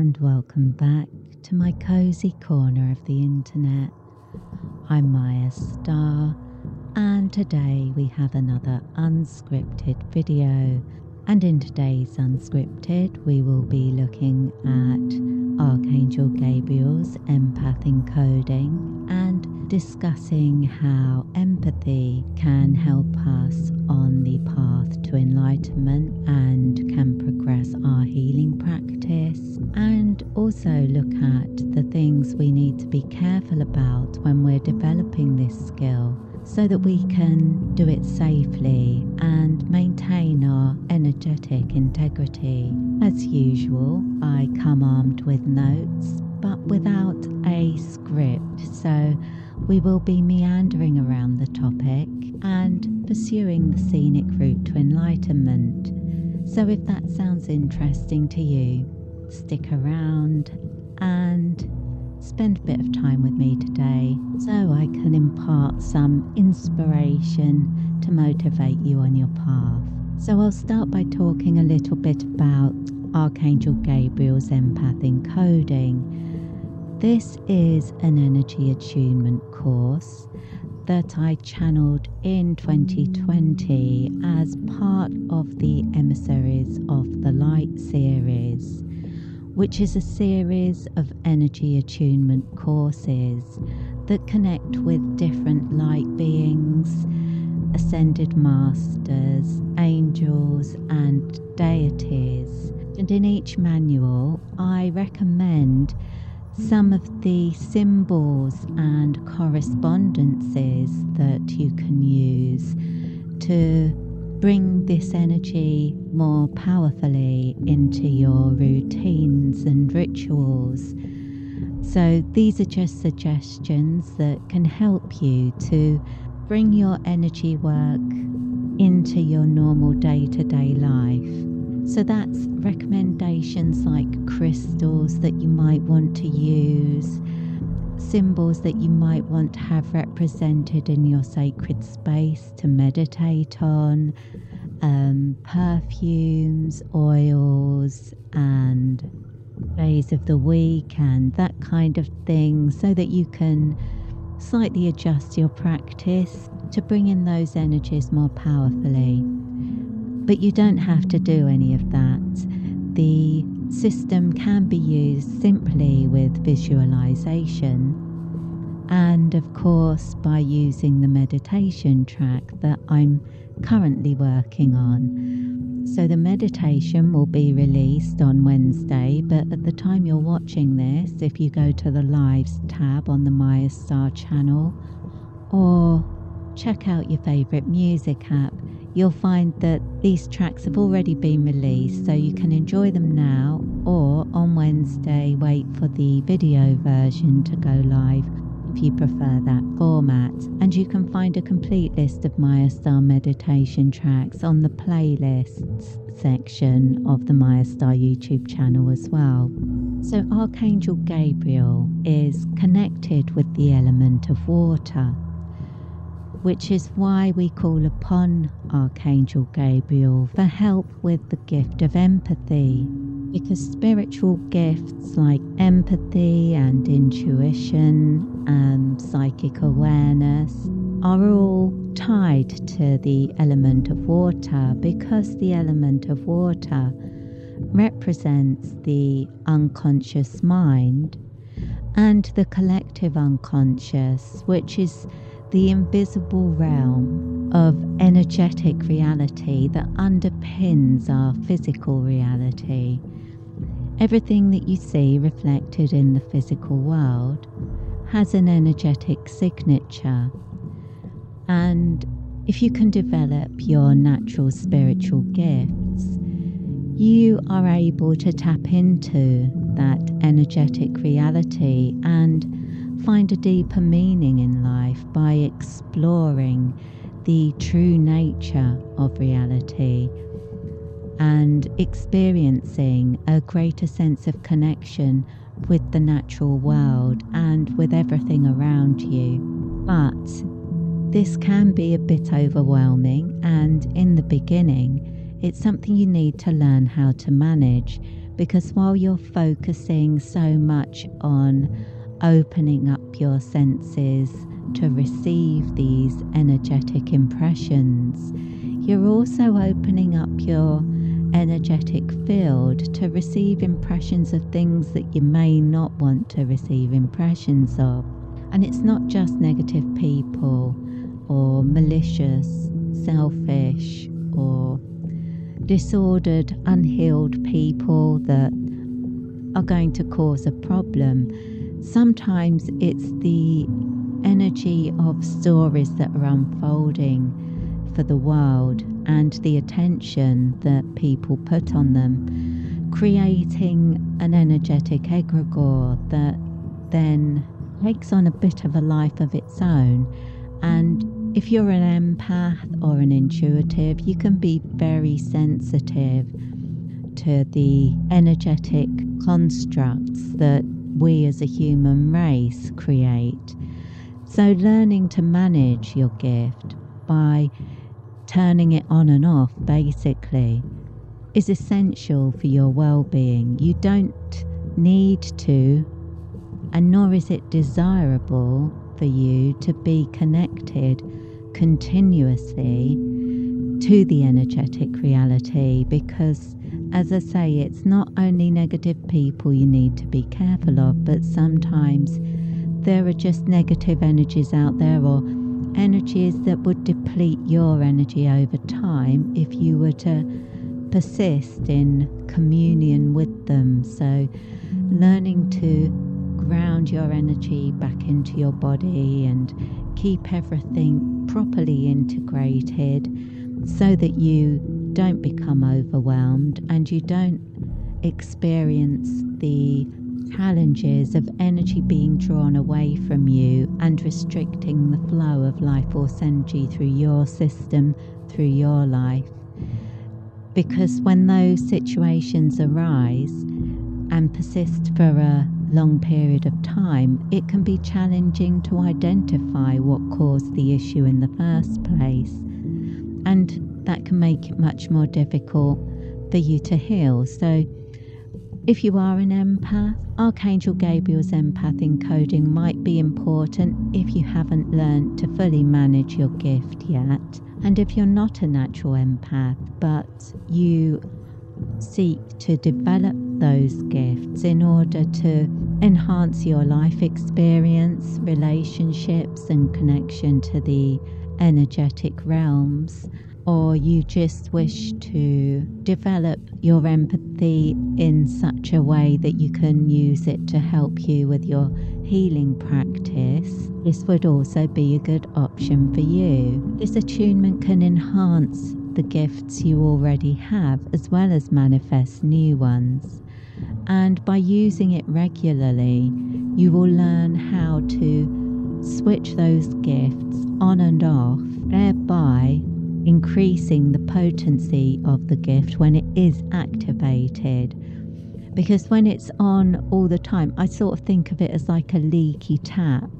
and welcome back to my cozy corner of the internet. I'm Maya Starr, and today we have another unscripted video, and in today's unscripted we will be looking at Archangel Gabriel's Empath Encoding and discussing how empathy can help us on the path to enlightenment and can progress our healing practice, and also look at the things we need to be careful about when we're developing this skill so that we can do it safely and maintain our energetic integrity. As usual, I come armed with notes but without a script, so we will be meandering around the topic and pursuing the scenic route to enlightenment. So if that sounds interesting to you, stick around and spend a bit of time with me today so I can impart some inspiration to motivate you on your path. So I'll start by talking a little bit about Archangel Gabriel's Empath Encoding. This is an energy attunement course that I channeled in 2020 as part of the Emissaries of the Light series, which is a series of energy attunement courses that connect with different light beings, ascended masters, angels and deities. And in each manual I recommend some of the symbols and correspondences that you can use to bring this energy more powerfully into your routines and rituals. So these are just suggestions that can help you to bring your energy work into your normal day-to-day life. So that's recommendations like crystals that you might want to use, symbols that you might want to have represented in your sacred space to meditate on, perfumes, oils and days of the week and that kind of thing, so that you can slightly adjust your practice to bring in those energies more powerfully. But you don't have to do any of that. The system can be used simply with visualization and of course by using the meditation track that I'm currently working on. So the meditation will be released on Wednesday, but at the time you're watching this, if you go to the Lives tab on the Maya Starr channel or check out your favorite music app, you'll find that these tracks have already been released, so you can enjoy them now, or on Wednesday wait for the video version to go live if you prefer that format. And you can find a complete list of Maya Starr meditation tracks on the playlists section of the Maya Starr YouTube channel as well. So Archangel Gabriel is connected with the element of water, which is why we call upon Archangel Gabriel for help with the gift of empathy, because spiritual gifts like empathy and intuition and psychic awareness are all tied to the element of water, because the element of water represents the unconscious mind and the collective unconscious, which is the invisible realm of energetic reality that underpins our physical reality. Everything that you see reflected in the physical world has an energetic signature. And if you can develop your natural spiritual gifts, you are able to tap into that energetic reality and find a deeper meaning in life by exploring the true nature of reality and experiencing a greater sense of connection with the natural world and with everything around you. But this can be a bit overwhelming, and in the beginning It's something you need to learn how to manage, because while you're focusing so much on opening up your senses to receive these energetic impressions, you're also opening up your energetic field to receive impressions of things that you may not want to receive impressions of. And it's not just negative people or malicious, selfish or disordered, unhealed people that are going to cause a problem. Sometimes it's the energy of stories that are unfolding for the world and the attention that people put on them, creating an energetic egregore that then takes on a bit of a life of its own. And if you're an empath or an intuitive, you can be very sensitive to the energetic constructs that we as a human race create. So learning to manage your gift by turning it on and off basically is essential for your well-being. You don't need to, and nor is it desirable for you to be connected continuously to the energetic reality, because, as I say, it's not only negative people you need to be careful of, but sometimes there are just negative energies out there, or energies that would deplete your energy over time if you were to persist in communion with them. So learning to ground your energy back into your body and keep everything properly integrated so that you don't become overwhelmed and you don't experience the challenges of energy being drawn away from you and restricting the flow of life or energy through your system, through your life. Because when those situations arise and persist for a long period of time, it can be challenging to identify what caused the issue in the first place, and that can make it much more difficult for you to heal. So if you are an empath, Archangel Gabriel's Empath Encoding might be important if you haven't learned to fully manage your gift yet. And if you're not a natural empath, but you seek to develop those gifts in order to enhance your life experience, relationships and connection to the energetic realms, or you just wish to develop your empathy in such a way that you can use it to help you with your healing practice, this would also be a good option for you. This attunement can enhance the gifts you already have, as well as manifest new ones. And by using it regularly, you will learn how to switch those gifts on and off, thereby increasing the potency of the gift when it is activated. Because when it's on all the time, I sort of think of it as like a leaky tap.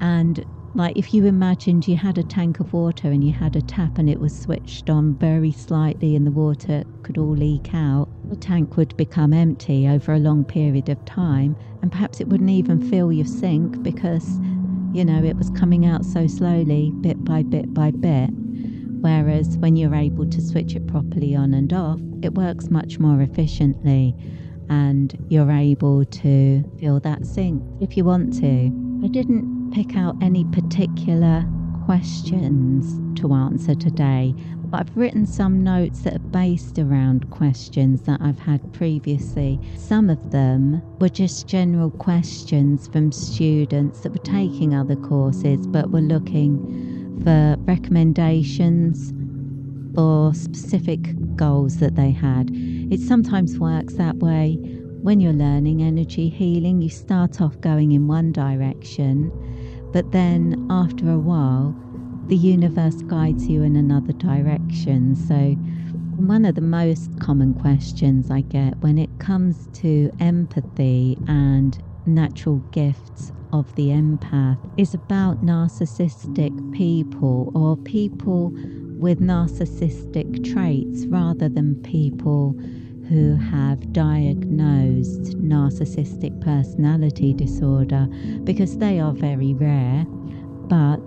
And like if you imagined you had a tank of water and you had a tap and it was switched on very slightly and the water could all leak out, the tank would become empty over a long period of time, and perhaps it wouldn't even fill your sink because, you know, it was coming out so slowly, bit by bit by bit. Whereas when you're able to switch it properly on and off, it works much more efficiently and you're able to fill that sink if you want to. I didn't pick out any particular questions to answer today, but I've written some notes that are based around questions that I've had previously. Some of them were just general questions from students that were taking other courses but were looking for recommendations for specific goals that they had. It sometimes works that way. When you're learning energy healing, you start off going in one direction, but then after a while, the universe guides you in another direction. So one of the most common questions I get when it comes to empathy and natural gifts of the empath is about narcissistic people, or people with narcissistic traits rather than people who have diagnosed narcissistic personality disorder, because they are very rare, but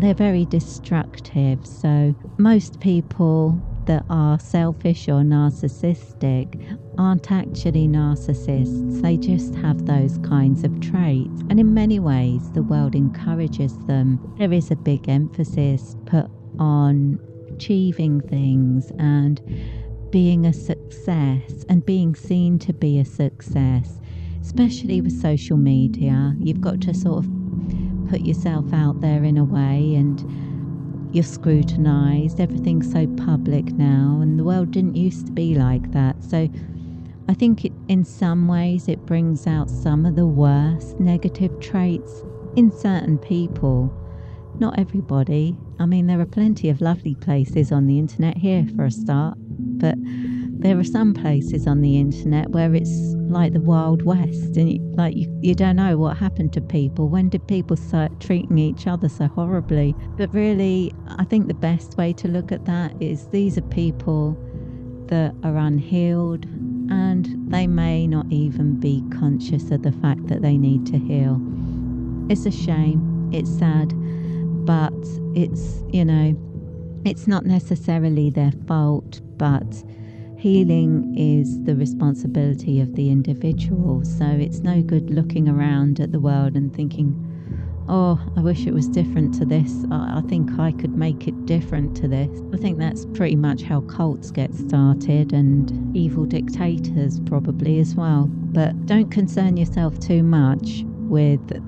they're very destructive. So most people that are selfish or narcissistic aren't actually narcissists. They just have those kinds of traits. And in many ways, the world encourages them. There is a big emphasis put on achieving things and being a success and being seen to be a success, especially with social media. You've got to sort of put yourself out there in a way, and you're scrutinised, everything's so public now, and the world didn't used to be like that. So I think in some ways it brings out some of the worst negative traits in certain people. Not everybody. I mean, there are plenty of lovely places on the internet here for a start, but there are some places on the internet where it's like the Wild West, and you don't know what happened to people. When did people start treating each other so horribly? But really, I think the best way to look at that is these are people that are unhealed, and they may not even be conscious of the fact that they need to heal. It's a shame, it's sad, but it's not necessarily their fault, but healing is the responsibility of the individual. So it's no good looking around at the world and thinking, oh, I wish it was different to this. I think I could make it different to this. I think that's pretty much how cults get started, and evil dictators probably as well. But don't concern yourself too much with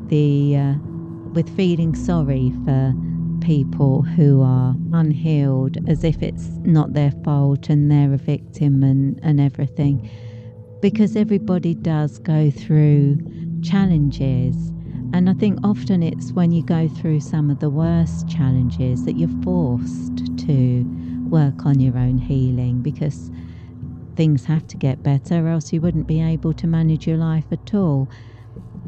feeling sorry for people who are unhealed, as if it's not their fault and they're a victim and everything, because everybody does go through challenges. And I think often it's when you go through some of the worst challenges that you're forced to work on your own healing, because things have to get better or else you wouldn't be able to manage your life at all.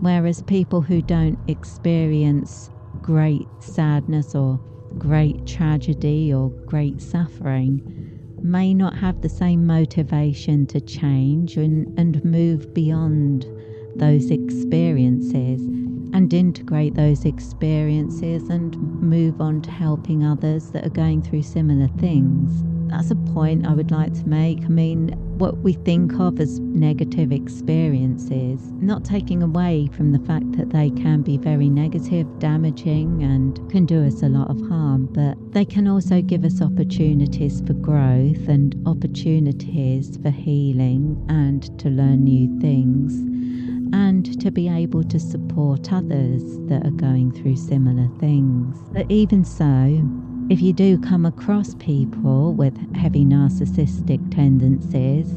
Whereas people who don't experience great sadness or great tragedy or great suffering may not have the same motivation to change and move beyond those experiences and integrate those experiences and move on to helping others that are going through similar things. That's a point I would like to make. I mean, what we think of as negative experiences, not taking away from the fact that they can be very negative, damaging, and can do us a lot of harm, but they can also give us opportunities for growth and opportunities for healing and to learn new things and to be able to support others that are going through similar things. But even so, if you do come across people with heavy narcissistic tendencies,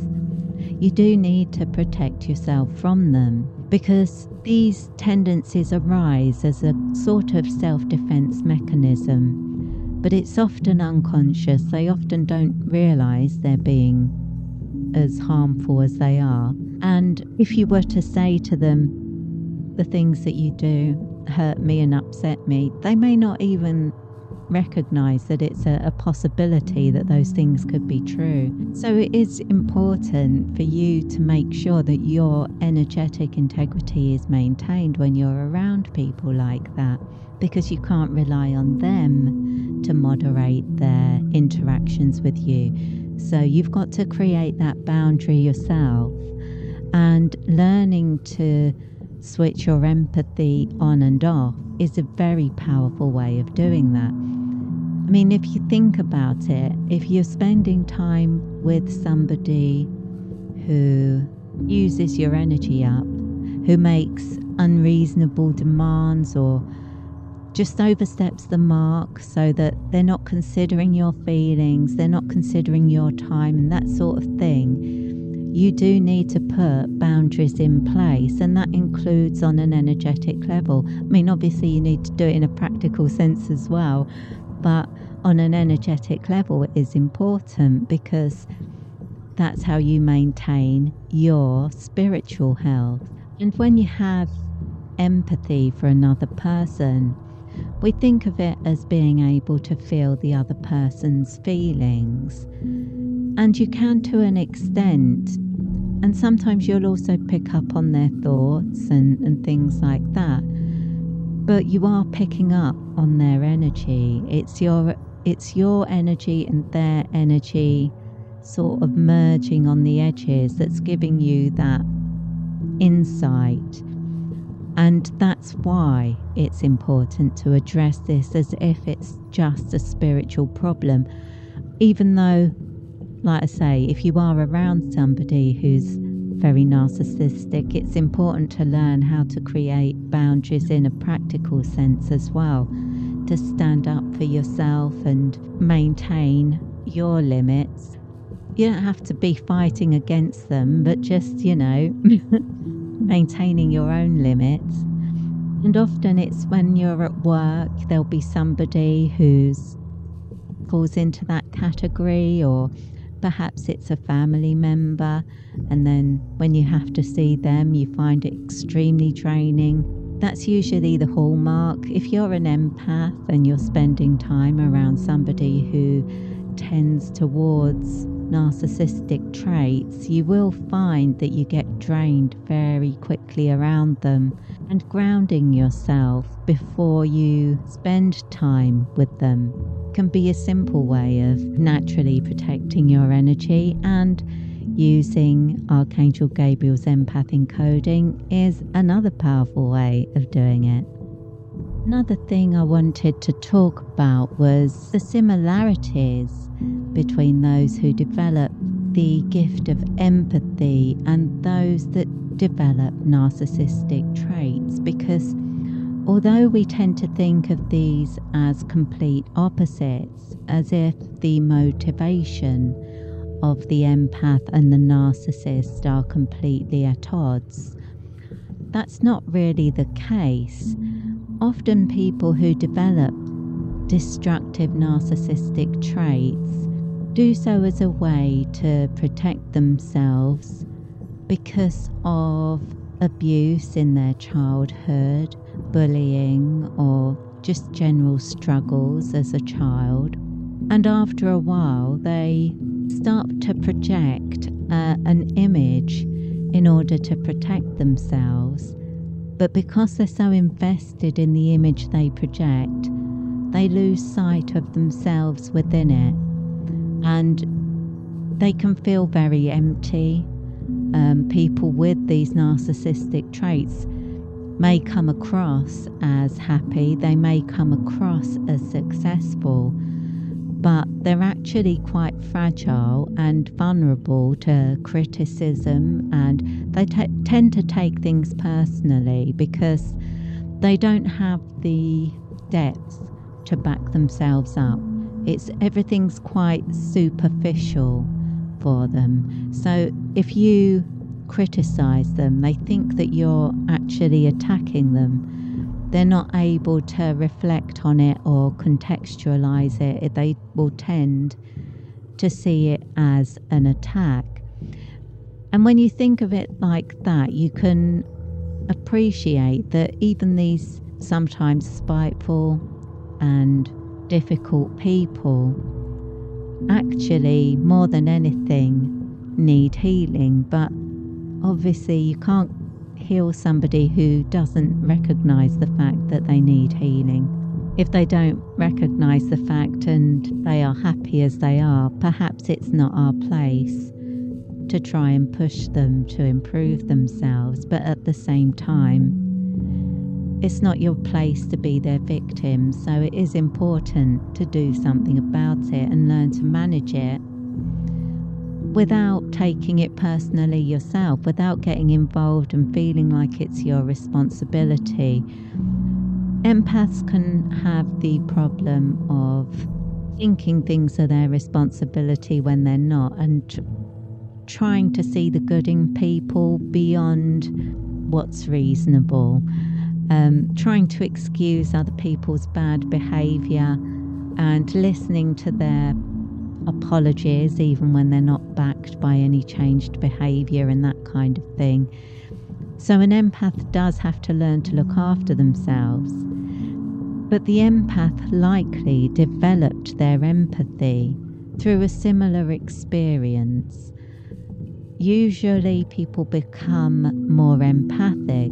you do need to protect yourself from them, because these tendencies arise as a sort of self-defense mechanism, but it's often unconscious. They often don't realize they're being as harmful as they are. And if you were to say to them, the things that you do hurt me and upset me, they may not even recognize that it's a possibility that those things could be true. So it is important for you to make sure that your energetic integrity is maintained when you're around people like that, because you can't rely on them to moderate their interactions with you. So you've got to create that boundary yourself, and learning to switch your empathy on and off is a very powerful way of doing that. I mean, if you think about it, if you're spending time with somebody who uses your energy up, who makes unreasonable demands or just oversteps the mark so that they're not considering your feelings, they're not considering your time and that sort of thing, you do need to put boundaries in place, and that includes on an energetic level. I mean, obviously you need to do it in a practical sense as well, but on an energetic level it is important, because that's how you maintain your spiritual health. And when you have empathy for another person, We think of it as being able to feel the other person's feelings, and you can to an extent, and sometimes you'll also pick up on their thoughts and things like that, but you are picking up on their energy. It's your energy and their energy sort of merging on the edges that's giving you that insight. And that's why it's important to address this as if it's just a spiritual problem. Even though, like I say, if you are around somebody who's very narcissistic, it's important to learn how to create boundaries in a practical sense as well, to stand up for yourself and maintain your limits. You don't have to be fighting against them, but just, maintaining your own limits. And often it's when you're at work, there'll be somebody who's falls into that category, or perhaps it's a family member, and then when you have to see them, you find it extremely draining. That's usually the hallmark. If you're an empath and you're spending time around somebody who tends towards narcissistic traits, you will find that you get drained very quickly around them, and grounding yourself before you spend time with them can be a simple way of naturally protecting your energy, and using Archangel Gabriel's Empath Encoding is another powerful way of doing it. Another thing I wanted to talk about was the similarities between those who develop the gift of empathy and those that develop narcissistic traits, because although we tend to think of these as complete opposites, as if the motivation of the empath and the narcissist are completely at odds, that's not really the case. Often people who develop destructive narcissistic traits do so as a way to protect themselves because of abuse in their childhood, bullying, or just general struggles as a child. And after a while, they start to project an image in order to protect themselves. But because they're so invested in the image they project, they lose sight of themselves within it. And they can feel very empty. People with these narcissistic traits may come across as happy, they may come across as successful, but they're actually quite fragile and vulnerable to criticism, and they tend to take things personally because they don't have the depth to back themselves up. Everything's quite superficial for them. So if you criticize them, they think that you're actually attacking them. They're not able to reflect on it or contextualize it. They will tend to see it as an attack. And when you think of it like that, you can appreciate that even these sometimes spiteful and difficult people actually, more than anything, need healing. But obviously you can't heal somebody who doesn't recognise the fact that they need healing. If they don't recognise the fact and they are happy as they are, perhaps it's not our place to try and push them to improve themselves. But at the same time, it's not your place to be their victim. So it is important to do something about it and learn to manage it without taking it personally yourself, without getting involved and feeling like it's your responsibility. Empaths can have the problem of thinking things are their responsibility when they're not, and trying to see the good in people beyond what's reasonable, trying to excuse other people's bad behaviour and listening to their apologies even when they're not backed by any changed behaviour and that kind of thing. So an empath does have to learn to look after themselves. but the empath likely developed their empathy through a similar experience. Usually people become more empathic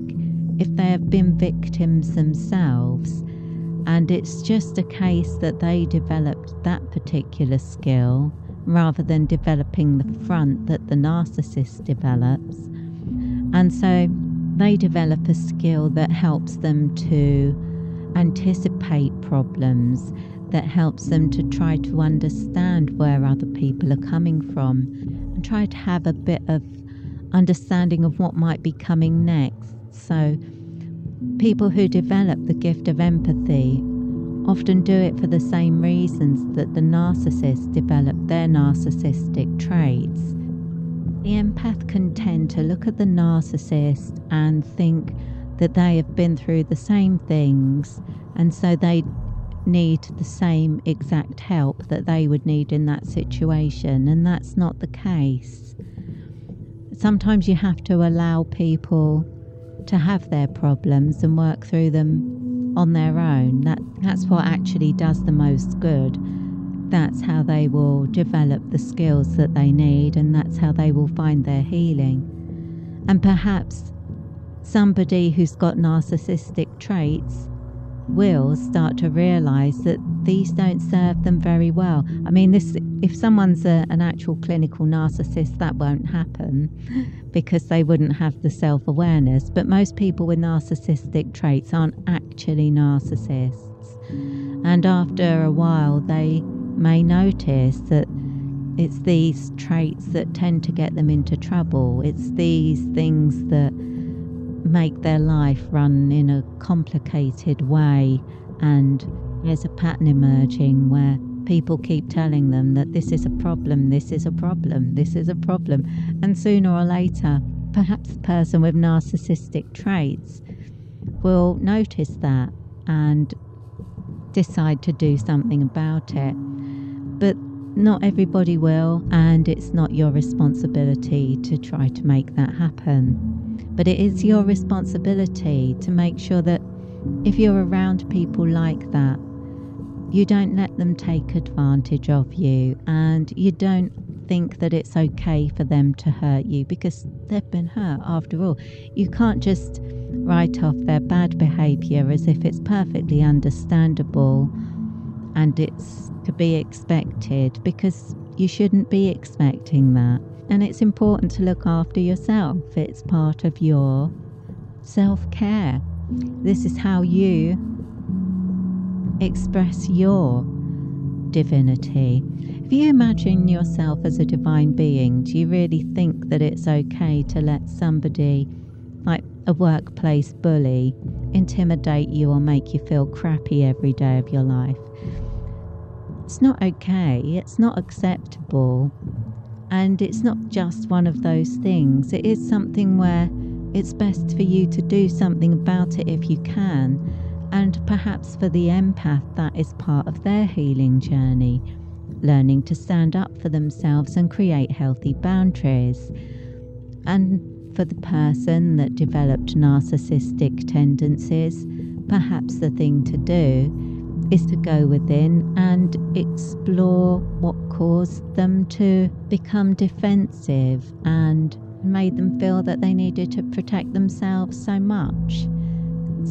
if they have been victims themselves, and it's just a case that they developed that particular skill rather than developing the front that the narcissist develops. And so they develop a skill that helps them to anticipate problems, that helps them to try to understand where other people are coming from and try to have a bit of understanding of what might be coming next. So people who develop the gift of empathy often do it for the same reasons that the narcissist developed their narcissistic traits. The empath can tend to look at the narcissist and think that they have been through the same things, and so they need the same exact help that they would need in that situation, and that's not the case. Sometimes you have to allow people to have their problems and work through them on their own. That's what actually does the most good. That's how they will develop the skills that they need, and that's how they will find their healing. And perhaps somebody who's got narcissistic traits will start to realise that these don't serve them very well. I mean, if someone's an actual clinical narcissist, that won't happen because they wouldn't have the self-awareness. But most people with narcissistic traits aren't actually narcissists. And after a while, they may notice that it's these traits that tend to get them into trouble. It's these things that make their life run in a complicated way, and there's a pattern emerging where people keep telling them that this is a problem, this is a problem, this is a problem, and sooner or later perhaps the person with narcissistic traits will notice that and decide to do something about it. But not everybody will, and it's not your responsibility to try to make that happen. But it is your responsibility to make sure that if you're around people like that, you don't let them take advantage of you, and you don't think that it's okay for them to hurt you, because they've been hurt after all. You can't just write off their bad behaviour as if it's perfectly understandable and it's to be expected, because you shouldn't be expecting that. And it's important to look after yourself. It's part of your self-care. This is how you express your divinity. If you imagine yourself as a divine being, do you really think that it's okay to let somebody, like a workplace bully, intimidate you or make you feel crappy every day of your life? It's not okay. It's not acceptable. And it's not just one of those things. It is something where it's best for you to do something about it if you can. And perhaps for the empath, that is part of their healing journey, learning to stand up for themselves and create healthy boundaries. And for the person that developed narcissistic tendencies, perhaps the thing to do is to go within and explore what caused them to become defensive and made them feel that they needed to protect themselves so much.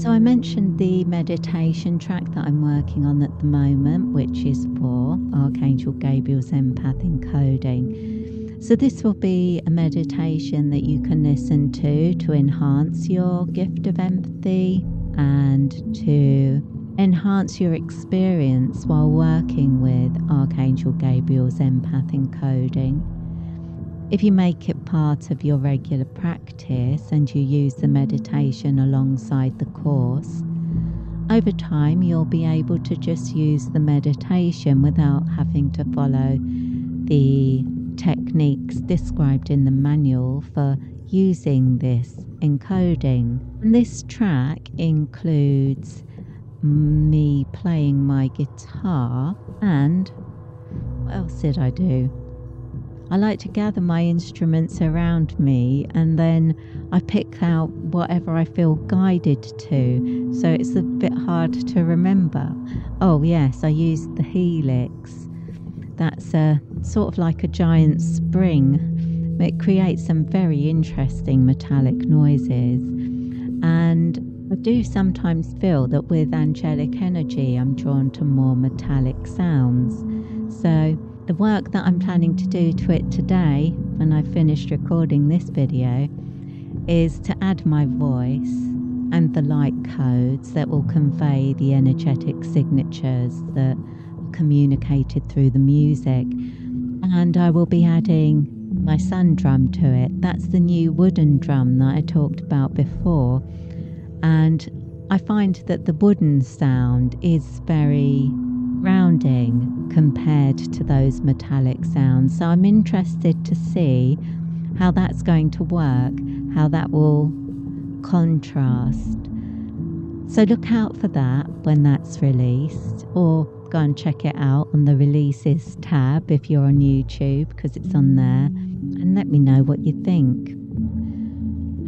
So I mentioned the meditation track that I'm working on at the moment, which is for Archangel Gabriel's Empath Encoding. So this will be a meditation that you can listen to enhance your gift of empathy and to enhance your experience while working with Archangel Gabriel's Empath Encoding. If you make it part of your regular practice and you use the meditation alongside the course, over time you'll be able to just use the meditation without having to follow the techniques described in the manual for using this encoding. And this track includes me playing my guitar, and what else did I do? I like to gather my instruments around me, and then I pick out whatever I feel guided to. So it's a bit hard to remember. Oh yes, I used the helix. That's a sort of like a giant spring. It creates some very interesting metallic noises. And I do sometimes feel that with angelic energy, I'm drawn to more metallic sounds. So the work that I'm planning to do to it today, when I've finished recording this video, is to add my voice and the light codes that will convey the energetic signatures that are communicated through the music. And I will be adding my sun drum to it. That's the new wooden drum that I talked about before. And I find that the wooden sound is very rounding compared to those metallic sounds. So I'm interested to see how that's going to work, how that will contrast. So look out for that when that's released, or go and check it out on the releases tab if you're on YouTube, because it's on there, and let me know what you think.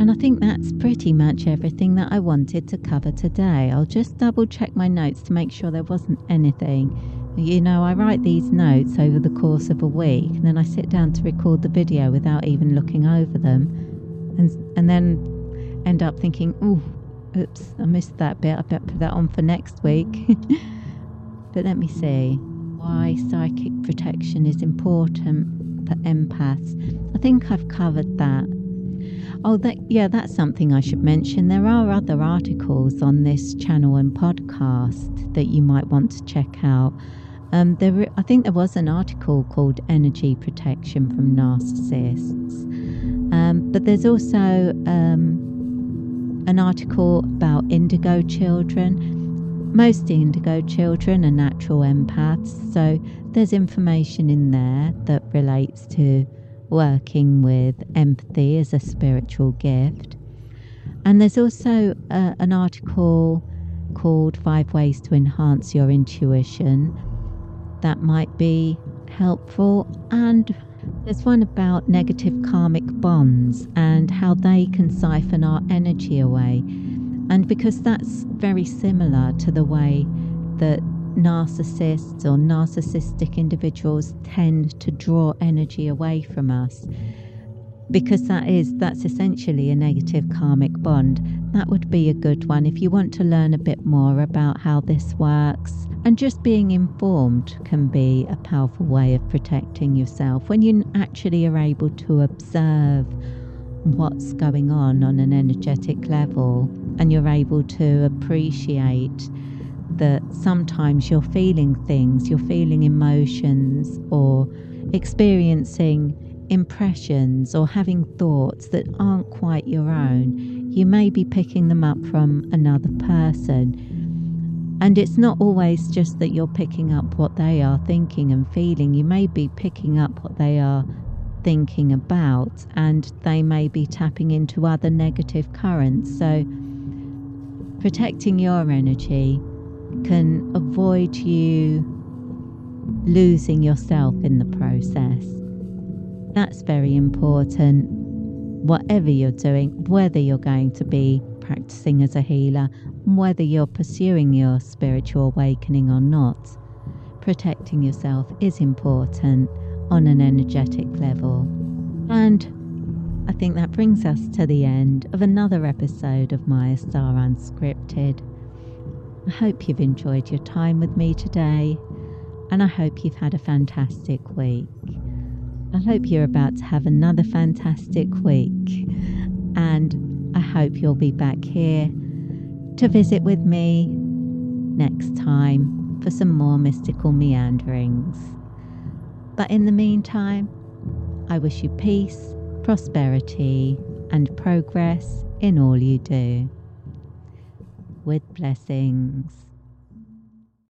And I think that's pretty much everything that I wanted to cover today. I'll just double check my notes to make sure there wasn't anything. You know, I write these notes over the course of a week, and then I sit down to record the video without even looking over them, and then end up thinking, oh, oops, I missed that bit. I better put that on for next week. But let me see why psychic protection is important for empaths. I think I've covered that. Oh, that's something I should mention. There are other articles on this channel and podcast that you might want to check out. I think there was an article called Energy Protection from Narcissists. But there's also an article about indigo children. Most indigo children are natural empaths, so there's information in there that relates to working with empathy as a spiritual gift. And there's also an article called 5 Ways to Enhance Your Intuition that might be helpful. And there's one about negative karmic bonds and how they can siphon our energy away. And because that's very similar to the way that narcissists or narcissistic individuals tend to draw energy away from us, because that's essentially a negative karmic bond. That would be a good one if you want to learn a bit more about how this works. And just being informed can be a powerful way of protecting yourself when you actually are able to observe what's going on an energetic level, and you're able to appreciate that sometimes you're feeling things, you're feeling emotions or experiencing impressions or having thoughts that aren't quite your own. You may be picking them up from another person. And it's not always just that you're picking up what they are thinking and feeling. You may be picking up what they are thinking about, and they may be tapping into other negative currents. So protecting your energy can avoid you losing yourself in the process. That's very important, whatever you're doing, whether you're going to be practicing as a healer, whether you're pursuing your spiritual awakening or not. Protecting yourself is important on an energetic level. And I think that brings us to the end of another episode of Maya Star Unscripted. I hope you've enjoyed your time with me today, and I hope you've had a fantastic week. I hope you're about to have another fantastic week, and I hope you'll be back here to visit with me next time for some more mystical meanderings. But in the meantime, I wish you peace, prosperity, and progress in all you do. With blessings.